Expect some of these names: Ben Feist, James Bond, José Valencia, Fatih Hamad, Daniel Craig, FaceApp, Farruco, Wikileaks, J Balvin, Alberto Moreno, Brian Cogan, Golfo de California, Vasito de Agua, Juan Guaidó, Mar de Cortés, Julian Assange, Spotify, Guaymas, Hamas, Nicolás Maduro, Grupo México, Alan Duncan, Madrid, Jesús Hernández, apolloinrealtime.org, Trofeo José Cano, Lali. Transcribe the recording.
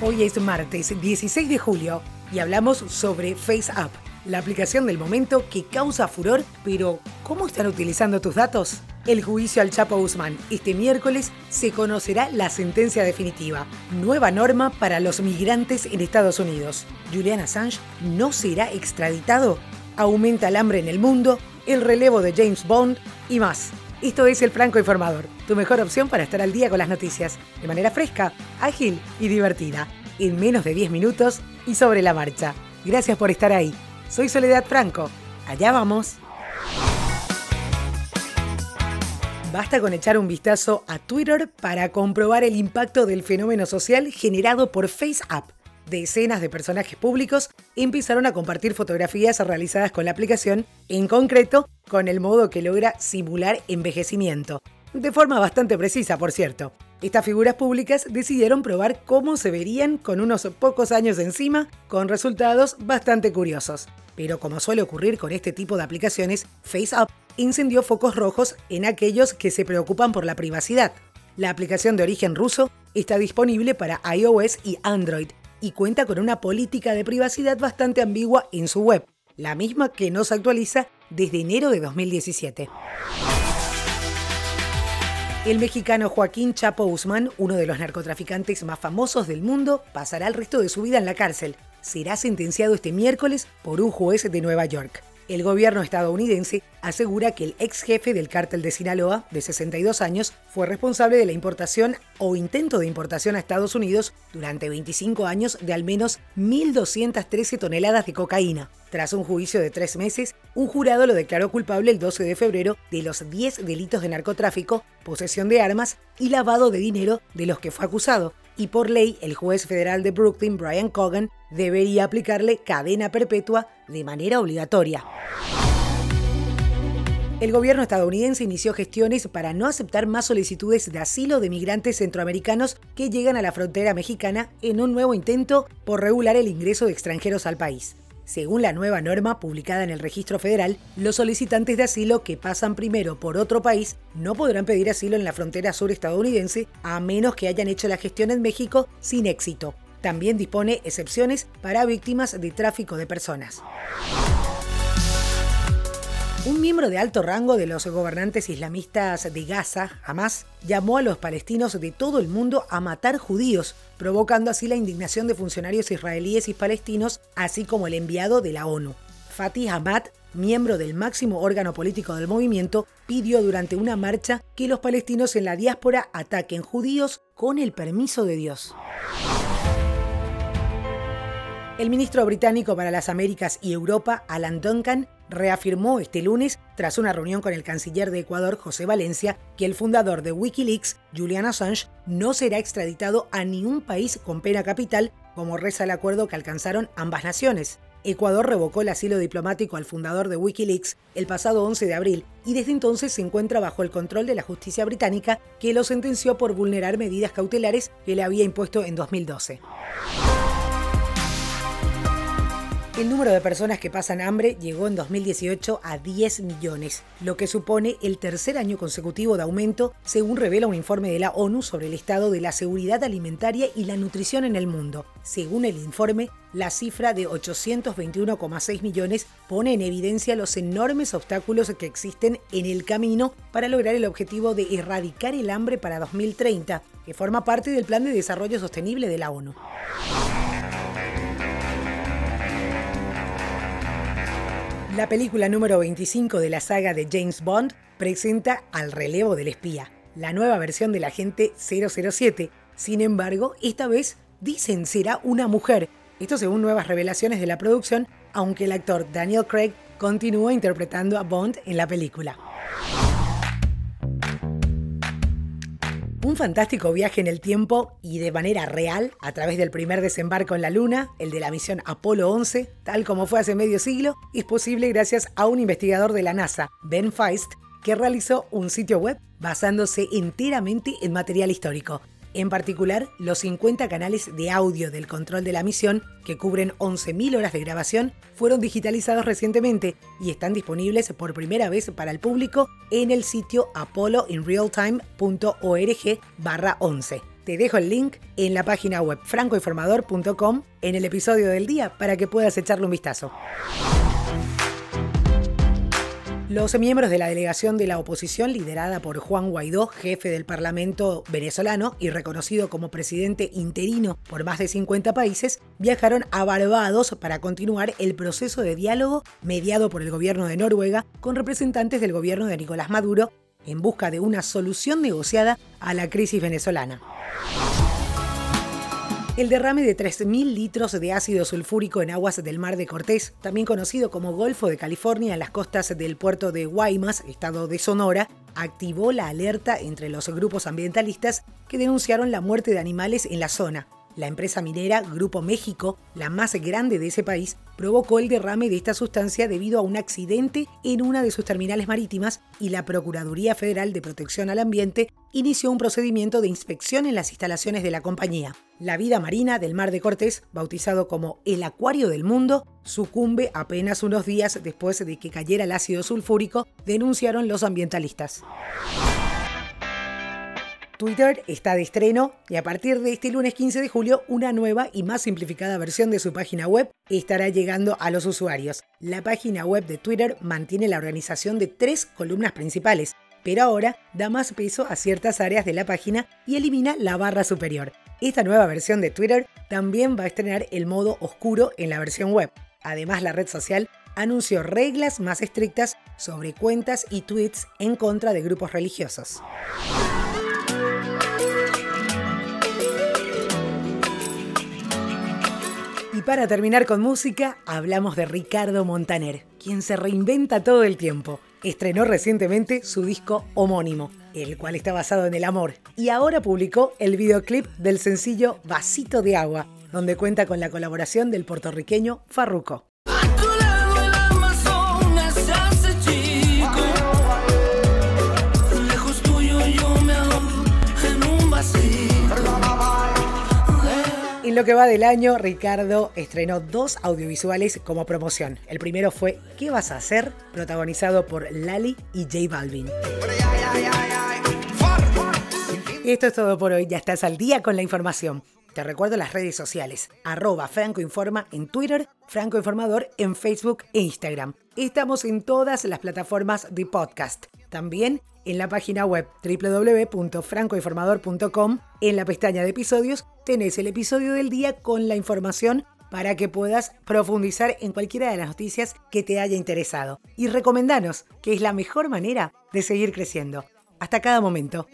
Hoy es martes 16 de julio y hablamos sobre FaceApp, la aplicación del momento que causa furor, pero ¿cómo están utilizando tus datos? El juicio al Chapo Guzmán. Este miércoles se conocerá la sentencia definitiva. Nueva norma para los migrantes en Estados Unidos. Julian Assange no será extraditado. Aumenta el hambre en el mundo, el relevo de James Bond y más. Esto es El Franco Informador, tu mejor opción para estar al día con las noticias, de manera fresca, ágil y divertida, en menos de 10 minutos y sobre la marcha. Gracias por estar ahí. Soy Soledad Franco. Allá vamos. Basta con echar un vistazo a Twitter para comprobar el impacto del fenómeno social generado por FaceApp. Decenas de personajes públicos empezaron a compartir fotografías realizadas con la aplicación, en concreto con el modo que logra simular envejecimiento. De forma bastante precisa, por cierto. Estas figuras públicas decidieron probar cómo se verían con unos pocos años encima, con resultados bastante curiosos. Pero como suele ocurrir con este tipo de aplicaciones, FaceApp encendió focos rojos en aquellos que se preocupan por la privacidad. La aplicación de origen ruso está disponible para iOS y Android y cuenta con una política de privacidad bastante ambigua en su web, la misma que no se actualiza desde enero de 2017. El mexicano Joaquín Chapo Guzmán, uno de los narcotraficantes más famosos del mundo, pasará el resto de su vida en la cárcel. Será sentenciado este miércoles por un juez de Nueva York. El gobierno estadounidense asegura que el ex jefe del cártel de Sinaloa, de 62 años, fue responsable de la importación o intento de importación a Estados Unidos durante 25 años de al menos 1.213 toneladas de cocaína. Tras un juicio de 3 meses, un jurado lo declaró culpable el 12 de febrero de los 10 delitos de narcotráfico, posesión de armas y lavado de dinero de los que fue acusado. Y por ley, el juez federal de Brooklyn, Brian Cogan, debería aplicarle cadena perpetua de manera obligatoria. El gobierno estadounidense inició gestiones para no aceptar más solicitudes de asilo de migrantes centroamericanos que llegan a la frontera mexicana en un nuevo intento por regular el ingreso de extranjeros al país. Según la nueva norma publicada en el Registro Federal, los solicitantes de asilo que pasan primero por otro país no podrán pedir asilo en la frontera sur estadounidense a menos que hayan hecho la gestión en México sin éxito. También dispone excepciones para víctimas de tráfico de personas. Un miembro de alto rango de los gobernantes islamistas de Gaza, Hamas, llamó a los palestinos de todo el mundo a matar judíos, provocando así la indignación de funcionarios israelíes y palestinos, así como el enviado de la ONU. Fatih Hamad, miembro del máximo órgano político del movimiento, pidió durante una marcha que los palestinos en la diáspora ataquen judíos con el permiso de Dios. El ministro británico para las Américas y Europa, Alan Duncan, reafirmó este lunes, tras una reunión con el canciller de Ecuador, José Valencia, que el fundador de Wikileaks, Julian Assange, no será extraditado a ningún país con pena capital, como reza el acuerdo que alcanzaron ambas naciones. Ecuador revocó el asilo diplomático al fundador de Wikileaks el pasado 11 de abril y desde entonces se encuentra bajo el control de la justicia británica, que lo sentenció por vulnerar medidas cautelares que le había impuesto en 2012. El número de personas que pasan hambre llegó en 2018 a 10 millones, lo que supone el tercer año consecutivo de aumento, según revela un informe de la ONU sobre el estado de la seguridad alimentaria y la nutrición en el mundo. Según el informe, la cifra de 821,6 millones pone en evidencia los enormes obstáculos que existen en el camino para lograr el objetivo de erradicar el hambre para 2030, que forma parte del Plan de Desarrollo Sostenible de la ONU. La película número 25 de la saga de James Bond presenta al relevo del espía, la nueva versión del agente 007. Sin embargo, esta vez, dicen, será una mujer. Esto según nuevas revelaciones de la producción, aunque el actor Daniel Craig continúa interpretando a Bond en la película. Un fantástico viaje en el tiempo y de manera real a través del primer desembarco en la Luna, el de la misión Apolo 11, tal como fue hace medio siglo, es posible gracias a un investigador de la NASA, Ben Feist, que realizó un sitio web basándose enteramente en material histórico. En particular, los 50 canales de audio del control de la misión, que cubren 11.000 horas de grabación, fueron digitalizados recientemente y están disponibles por primera vez para el público en el sitio apolloinrealtime.org/11. Te dejo el link en la página web francoinformador.com en el episodio del día para que puedas echarle un vistazo. Los miembros de la delegación de la oposición liderada por Juan Guaidó, jefe del Parlamento venezolano y reconocido como presidente interino por más de 50 países, viajaron a Barbados para continuar el proceso de diálogo mediado por el gobierno de Noruega con representantes del gobierno de Nicolás Maduro en busca de una solución negociada a la crisis venezolana. El derrame de 3.000 litros de ácido sulfúrico en aguas del Mar de Cortés, también conocido como Golfo de California, en las costas del puerto de Guaymas, estado de Sonora, activó la alerta entre los grupos ambientalistas que denunciaron la muerte de animales en la zona. La empresa minera Grupo México, la más grande de ese país, provocó el derrame de esta sustancia debido a un accidente en una de sus terminales marítimas y la Procuraduría Federal de Protección al Ambiente inició un procedimiento de inspección en las instalaciones de la compañía. La vida marina del Mar de Cortés, bautizado como el Acuario del Mundo, sucumbe apenas unos días después de que cayera el ácido sulfúrico, denunciaron los ambientalistas. Twitter está de estreno y a partir de este lunes 15 de julio una nueva y más simplificada versión de su página web estará llegando a los usuarios. La página web de Twitter mantiene la organización de 3 columnas principales, pero ahora da más peso a ciertas áreas de la página y elimina la barra superior. Esta nueva versión de Twitter también va a estrenar el modo oscuro en la versión web. Además, la red social anunció reglas más estrictas sobre cuentas y tweets en contra de grupos religiosos. Y para terminar con música, hablamos de Ricardo Montaner, quien se reinventa todo el tiempo. Estrenó recientemente su disco homónimo, el cual está basado en el amor, y ahora publicó el videoclip del sencillo Vasito de Agua, donde cuenta con la colaboración del puertorriqueño Farruco. En lo que va del año, Ricardo estrenó 2 audiovisuales como promoción. El primero fue ¿Qué vas a hacer?, protagonizado por Lali y J Balvin. Esto es todo por hoy. Ya estás al día con la información. Te recuerdo las redes sociales. @francoinforma en Twitter, francoinformador en Facebook e Instagram. Estamos en todas las plataformas de podcast. También en la página web www.francoinformador.com, en la pestaña de episodios, tenés el episodio del día con la información para que puedas profundizar en cualquiera de las noticias que te haya interesado. Y recomendanos, que es la mejor manera de seguir creciendo. Hasta cada momento.